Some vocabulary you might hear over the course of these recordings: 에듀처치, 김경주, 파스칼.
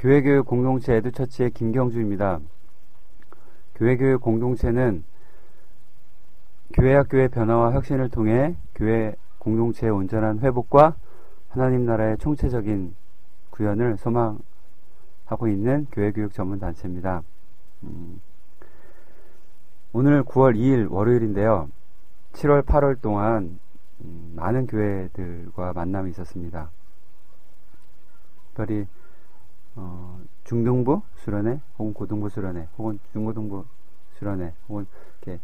교회교육 공동체 에듀처치의 김경주입니다. 교회교육 공동체는 교회학교의 변화와 혁신을 통해 교회 공동체의 온전한 회복과 하나님 나라의 총체적인 구현을 소망하고 있는 교회교육 전문단체입니다. 오늘 9월 2일 월요일인데요. 7월 8월 동안 많은 교회들과 만남이 있었습니다. 특별히 중등부 수련회 혹은 고등부 수련회 혹은 중고등부 수련회 혹은 이렇게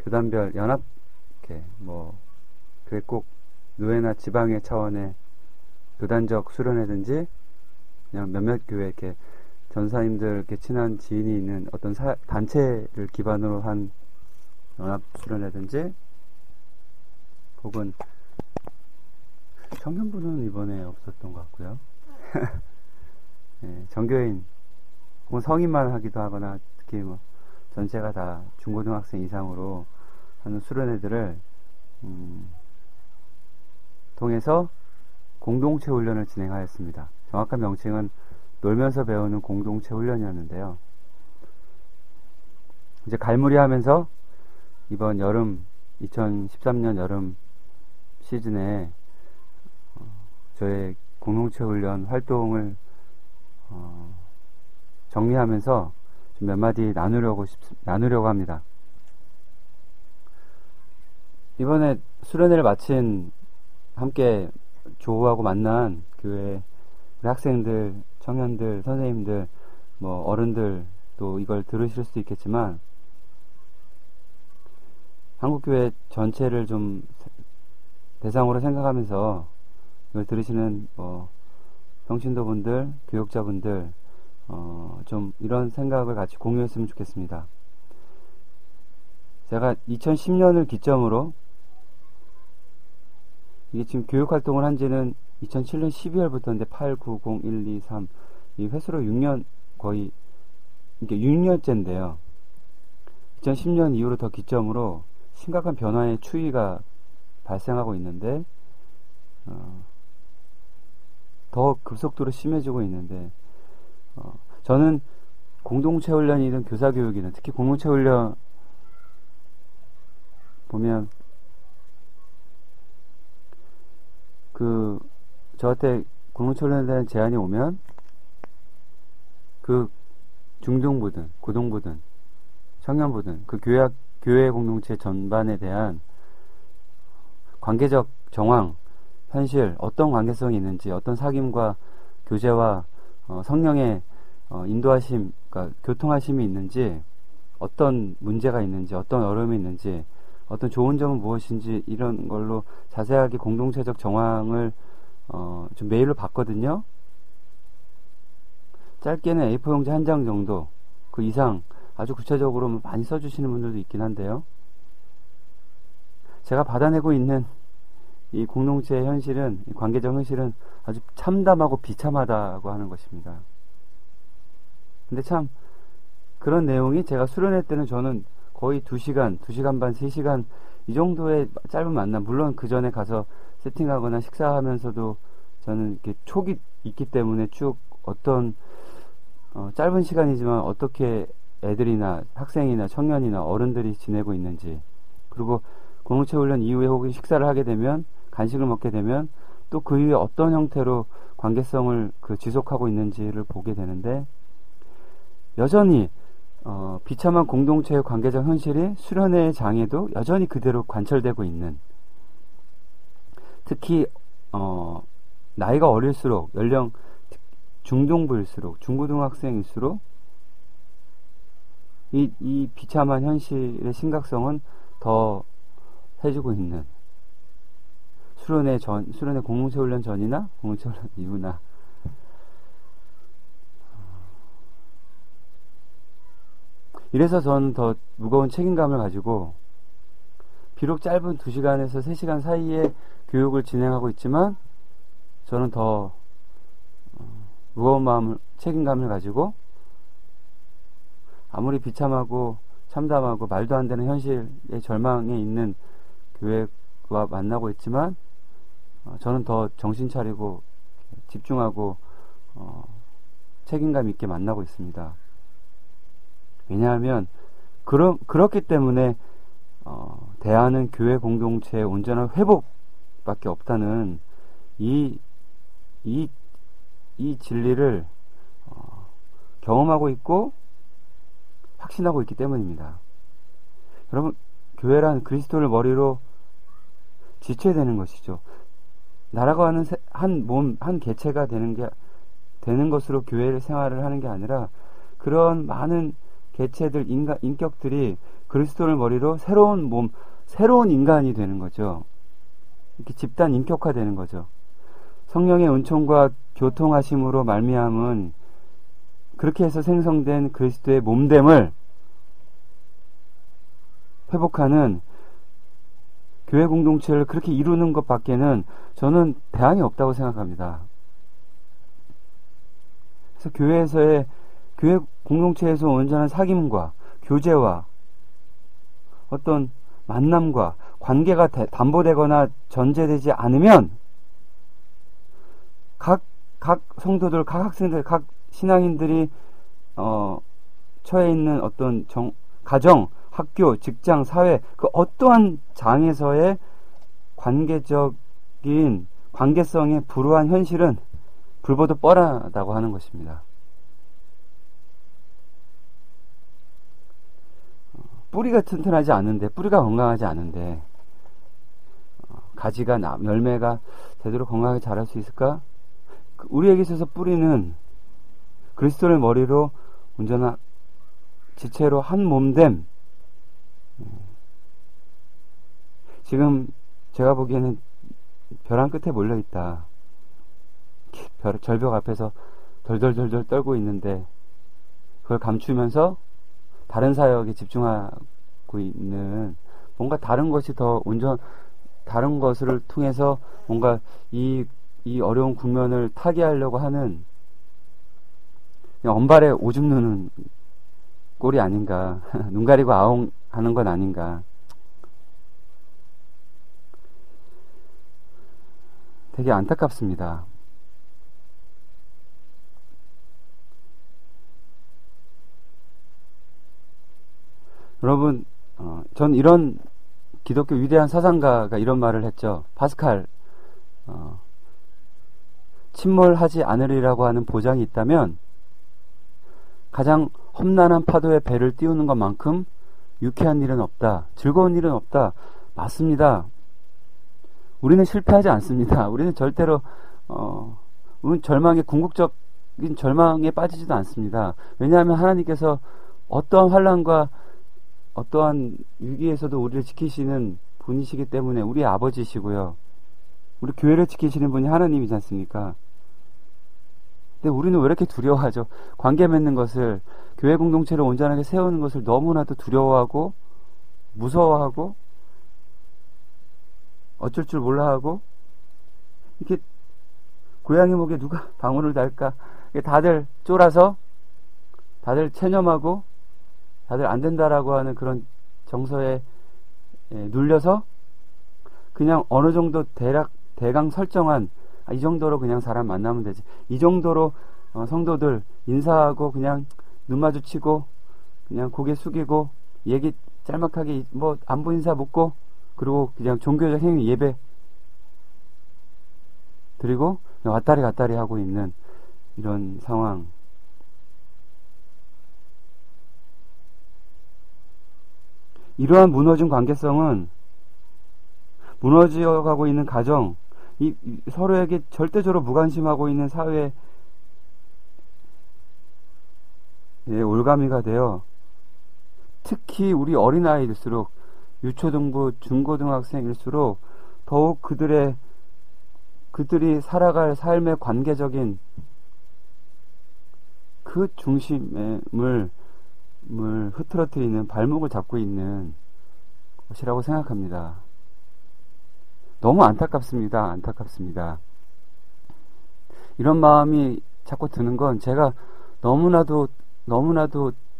교단별 연합 이렇게 뭐 교회 꼭 노회나 지방회 차원의 교단적 수련회든지 그냥 몇몇 교회 이렇게 전사님들 이렇게 친한 지인이 있는 어떤 단체를 기반으로 한 연합 수련회든지 혹은 청년부는 이번에 없었던 것 같고요. 예, 전교인 혹은 성인만 하기도 하거나 특히 뭐 전체가 다 중고등학생 이상으로 하는 수련회들을 통해서 공동체 훈련을 진행하였습니다. 정확한 명칭은 놀면서 배우는 공동체 훈련이었는데요. 이제 갈무리하면서 이번 여름 2013년 여름 시즌에 저의 공동체 훈련 활동을 정리하면서 좀 몇 마디 나누려고 합니다. 이번에 수련회를 마친 함께 조우하고 만난 교회 학생들, 청년들, 선생님들, 뭐 어른들도 이걸 들으실 수도 있겠지만 한국교회 전체를 좀 대상으로 생각하면서 이걸 들으시는 성신도분들, 교육자분들 좀 이런 생각을 같이 공유했으면 좋겠습니다. 제가 2010년을 기점으로 이게 지금 교육활동을 한지는 2007년 12월부터인데 8, 9, 0, 1, 2, 3 이 횟수로 6년 거의 이게 6년째인데요. 2010년 이후로 더 기점으로 심각한 변화의 추이가 발생하고 있는데 더 급속도로 심해지고 있는데 저는 공동체 훈련이든 교사교육이든 특히 공동체 훈련 보면 저한테 공동체 훈련에 대한 제안이 오면 그 중등부든 고등부든 청년부든 그 교회 공동체 전반에 대한 관계적 정황 현실, 어떤 관계성이 있는지, 어떤 사귐과 교제와 성령의 인도하심, 그러니까 교통하심이 있는지, 어떤 문제가 있는지, 어떤 어려움이 있는지, 어떤 좋은 점은 무엇인지 이런 걸로 자세하게 공동체적 정황을 좀 메일로 받거든요. 짧게는 A4 용지 한 장 정도, 그 이상 아주 구체적으로 많이 써주시는 분들도 있긴 한데요. 제가 받아내고 있는 이 공동체의 현실은, 이 관계적 현실은 아주 참담하고 비참하다고 하는 것입니다. 근데 참 그런 내용이 제가 수련회 때는 저는 거의 2시간 반, 3시간 이 정도의 짧은 만남, 물론 그 전에 가서 세팅하거나 식사하면서도 저는 이렇게 촉이 있기 때문에 쭉 어떤 짧은 시간이지만 어떻게 애들이나 학생이나 청년이나 어른들이 지내고 있는지, 그리고 공동체 훈련 이후에 혹은 식사를 하게 되면, 간식을 먹게 되면 또 그 이후에 어떤 형태로 관계성을 지속하고 있는지를 보게 되는데, 여전히 비참한 공동체의 관계적 현실이 수련회의 장에도 여전히 그대로 관철되고 있는, 특히 나이가 어릴수록, 연령 중등부일수록, 중고등학생일수록 이 비참한 현실의 심각성은 더 해주고 있는, 수련회 공동체 훈련 전이나 공동체 훈련 이후나. 이래서 저는 더 무거운 책임감을 가지고, 비록 짧은 2시간에서 3시간 사이에 교육을 진행하고 있지만, 저는 더 무거운 책임감을 가지고, 아무리 비참하고 참담하고 말도 안 되는 현실의 절망에 있는 교회와 만나고 있지만, 저는 더 정신 차리고 집중하고 책임감 있게 만나고 있습니다. 왜냐하면 그렇기 때문에 대안은 교회 공동체의 온전한 회복밖에 없다는 이 진리를 경험하고 있고 확신하고 있기 때문입니다. 여러분, 교회란 그리스도를 머리로 지체되는 것이죠. 날아가는 한 몸, 한 개체가 되는 것으로 교회를 생활을 하는 게 아니라, 그런 많은 개체들, 인격들이 그리스도를 머리로 새로운 몸, 새로운 인간이 되는 거죠. 이렇게 집단 인격화되는 거죠. 성령의 은총과 교통하심으로 말미암은 그렇게 해서 생성된 그리스도의 몸됨을 회복하는 교회 공동체를 그렇게 이루는 것밖에는 저는 대안이 없다고 생각합니다. 그래서 교회 공동체에서 온전한 사귐과 교제와 어떤 만남과 관계가 담보되거나 전제되지 않으면, 각 성도들, 각 학생들, 각 신앙인들이 처해 있는 어떤 가정, 학교, 직장, 사회, 그 어떠한 장에서의 관계성의 불우한 현실은 불보듯 뻔하다고 하는 것입니다. 뿌리가 튼튼하지 않은데, 뿌리가 건강하지 않은데, 가지가, 열매가 제대로 건강하게 자랄 수 있을까? 우리에게 있어서 뿌리는 그리스도를 머리로 온전한 지체로 한 몸됨. 지금 제가 보기에는 벼랑 끝에 몰려있다. 절벽 앞에서 덜덜덜덜 떨고 있는데, 그걸 감추면서 다른 사역에 집중하고 있는, 뭔가 다른 것이 더 온전, 다른 것을 통해서 뭔가 이 어려운 국면을 타개하려고 하는, 언발에 오줌 누는 꼴이 아닌가. 눈 가리고 아웅 하는 건 아닌가. 되게 안타깝습니다. 여러분, 전 이런 기독교 위대한 사상가가 이런 말을 했죠. 파스칼, 침몰하지 않으리라고 하는 보장이 있다면, 가장 험난한 파도에 배를 띄우는 것만큼 유쾌한 일은 없다, 즐거운 일은 없다. 맞습니다. 우리는 실패하지 않습니다. 우리는 절대로 절망의 궁극적인 절망에 빠지지도 않습니다. 왜냐하면 하나님께서 어떠한 환난과 어떠한 위기에서도 우리를 지키시는 분이시기 때문에, 우리의 아버지시고요, 우리 교회를 지키시는 분이 하나님이지 않습니까? 근데 우리는 왜 이렇게 두려워하죠? 관계 맺는 것을, 교회 공동체를 온전하게 세우는 것을 너무나도 두려워하고, 무서워하고, 어쩔 줄 몰라하고, 이렇게 고양이 목에 누가 방울을 달까, 다들 쫄아서, 다들 체념하고, 다들 안 된다라고 하는 그런 정서에 눌려서 그냥 어느 정도 대강 설정한, 이 정도로 그냥 사람 만나면 되지, 이 정도로 성도들 인사하고 그냥 눈 마주치고 그냥 고개 숙이고 얘기 짤막하게 뭐 안부 인사 묻고, 그리고 그냥 종교적 행위 예배 드리고 왔다리 갔다리 하고 있는 이런 상황. 이러한 무너진 관계성은 무너져가고 있는 가정, 서로에게 절대적으로 무관심하고 있는 사회에 올가미가 되어 특히 우리 어린아이일수록 유초등부, 중고등학생일수록 더욱 그들이 살아갈 삶의 관계적인 그 중심을 흐트러뜨리는 발목을 잡고 있는 것이라고 생각합니다. 너무 안타깝습니다. 안타깝습니다. 이런 마음이 자꾸 드는 건 제가 너무나도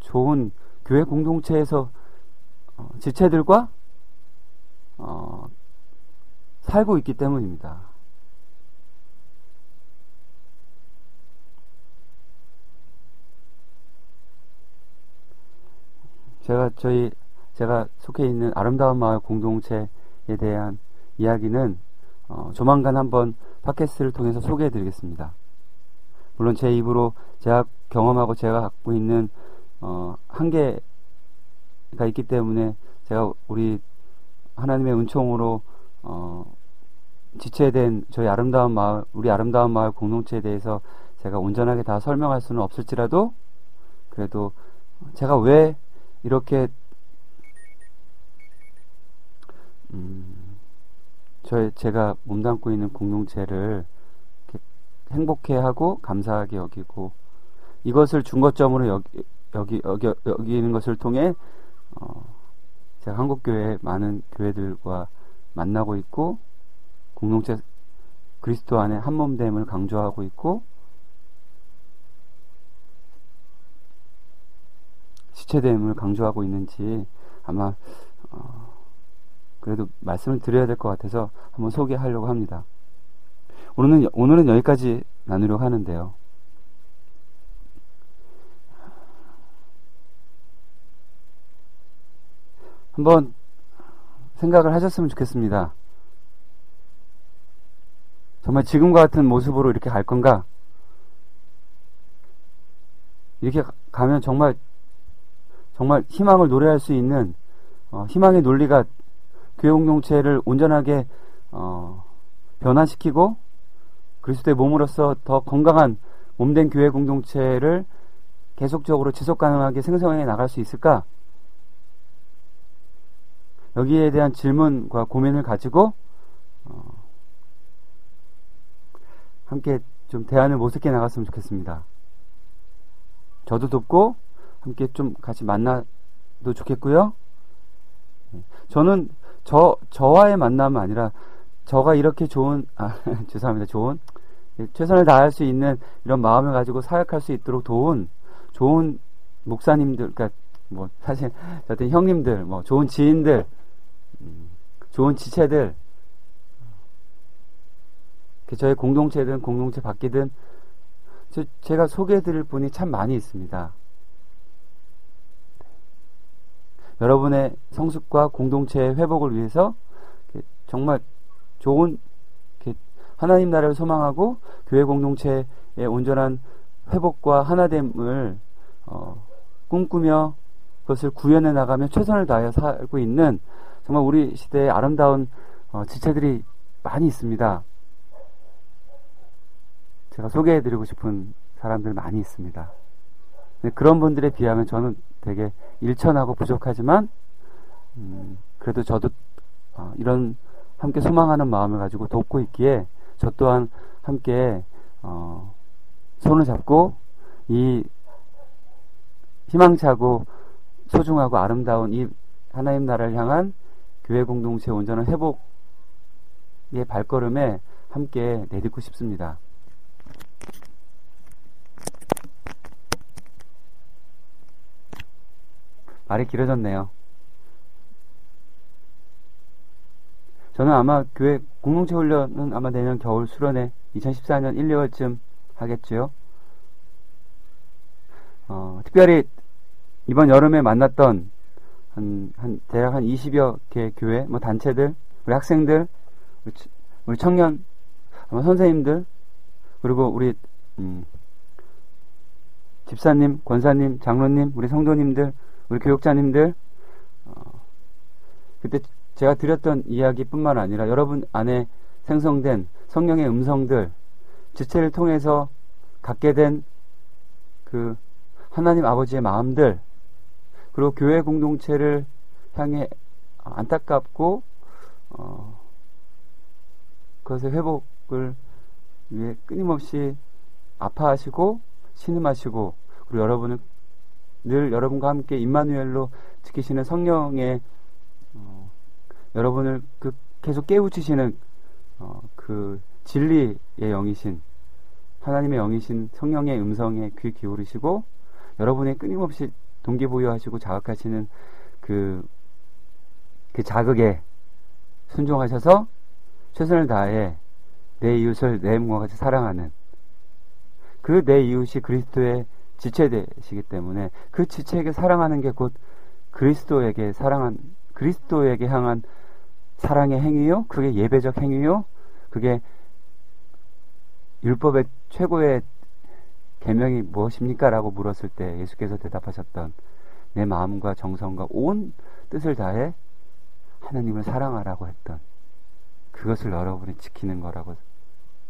좋은 교회 공동체에서 지체들과 살고 있기 때문입니다. 제가 속해 있는 아름다운 마을 공동체에 대한 이야기는 조만간 한번 팟캐스트를 통해서 소개해 드리겠습니다. 물론 제 입으로 제가 경험하고 제가 갖고 있는 한계가 있기 때문에 제가 우리 하나님의 은총으로 지체된 저희 아름다운 마을, 우리 아름다운 마을 공동체에 대해서 제가 온전하게 다 설명할 수는 없을지라도 그래도 제가 왜 이렇게 제가 몸담고 있는 공동체를 행복해하고 감사하게 여기고 이것을 중거점으로 여기는 것을 통해 제가 한국교회 많은 교회들과 만나고 있고 공동체 그리스도 안에 한몸됨을 강조하고 있고 지체됨을 강조하고 있는지 아마 그래도 말씀을 드려야 될 것 같아서 한번 소개하려고 합니다. 오늘은 여기까지 나누려고 하는데요. 한번 생각을 하셨으면 좋겠습니다. 정말 지금과 같은 모습으로 이렇게 갈 건가? 이렇게 가면 정말 희망을 노래할 수 있는 희망의 논리가 교회 공동체를 온전하게 변화시키고 그리스도의 몸으로서 더 건강한 몸된 교회 공동체를 계속적으로 지속가능하게 생성해 나갈 수 있을까? 여기에 대한 질문과 고민을 가지고 함께 좀 대안을 모색해 나갔으면 좋겠습니다. 저도 돕고 함께 좀 같이 만나도 좋겠고요. 저는 저와의 만남은 아니라 저가 이렇게 좋은 최선을 다할 수 있는 이런 마음을 가지고 사역할 수 있도록 도운 좋은 목사님들, 그러니까 뭐 사실 어떤 형님들, 뭐 좋은 지인들, 좋은 지체들, 저희 공동체든 공동체 밖이든 제가 소개해드릴 분이 참 많이 있습니다. 여러분의 성숙과 공동체의 회복을 위해서 정말 좋은 하나님 나라를 소망하고 교회 공동체의 온전한 회복과 하나됨을 꿈꾸며 그것을 구현해 나가며 최선을 다해 살고 있는 정말 우리 시대의 아름다운 지체들이 많이 있습니다. 제가 소개해드리고 싶은 사람들 많이 있습니다. 그런 분들에 비하면 저는 되게 일천하고 부족하지만 그래도 저도 이런 함께 소망하는 마음을 가지고 돕고 있기에 저 또한 함께 손을 잡고 이 희망차고 소중하고 아름다운 이 하나님 나라를 향한 교회 공동체 온전한 회복의 발걸음에 함께 내딛고 싶습니다. 말이 길어졌네요. 저는 아마 교회 공동체 훈련은 아마 내년 겨울 수련회 2014년 1, 2월쯤 하겠지요. 특별히 이번 여름에 만났던 대략 한 20여 개 교회, 뭐 단체들, 우리 학생들, 우리 청년, 아마 선생님들, 그리고 우리 집사님, 권사님, 장로님, 우리 성도님들, 우리 교육자님들, 그때 제가 드렸던 이야기뿐만 아니라 여러분 안에 생성된 성령의 음성들, 지체를 통해서 갖게 된 그 하나님 아버지의 마음들, 그리고 교회 공동체를 향해 안타깝고 그것의 회복을 위해 끊임없이 아파하시고 신음하시고, 그리고 여러분은 늘 여러분과 함께 임마누엘로 지키시는 성령의 여러분을 계속 깨우치시는 그 진리의 영이신 하나님의 영이신 성령의 음성에 귀 기울이시고, 여러분의 끊임없이 동기부여하시고 자극하시는 그 자극에 순종하셔서 최선을 다해 내 이웃을 내 몸과 같이 사랑하는 그 내 이웃이 그리스도의 지체되시기 때문에 그 지체에게 사랑하는 게 곧 그리스도에게 향한 사랑의 행위요, 그게 예배적 행위요, 그게 율법의 최고의 계명이 무엇입니까? 라고 물었을 때 예수께서 대답하셨던 내 마음과 정성과 온 뜻을 다해 하나님을 사랑하라고 했던 그것을 여러분이 지키는 거라고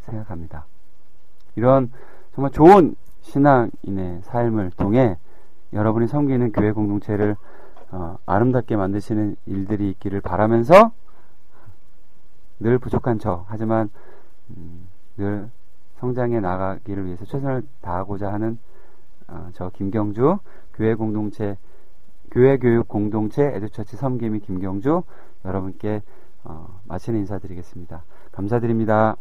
생각합니다. 이런 정말 좋은 신앙인의 삶을 통해 여러분이 섬기는 교회 공동체를 아름답게 만드시는 일들이 있기를 바라면서, 늘 부족한 척 하지만 늘 성장해 나가기를 위해서 최선을 다하고자 하는 저 김경주, 교회 공동체, 교회 교육 공동체 에듀처치 섬김이 김경주 여러분께 마치는 인사드리겠습니다. 감사드립니다.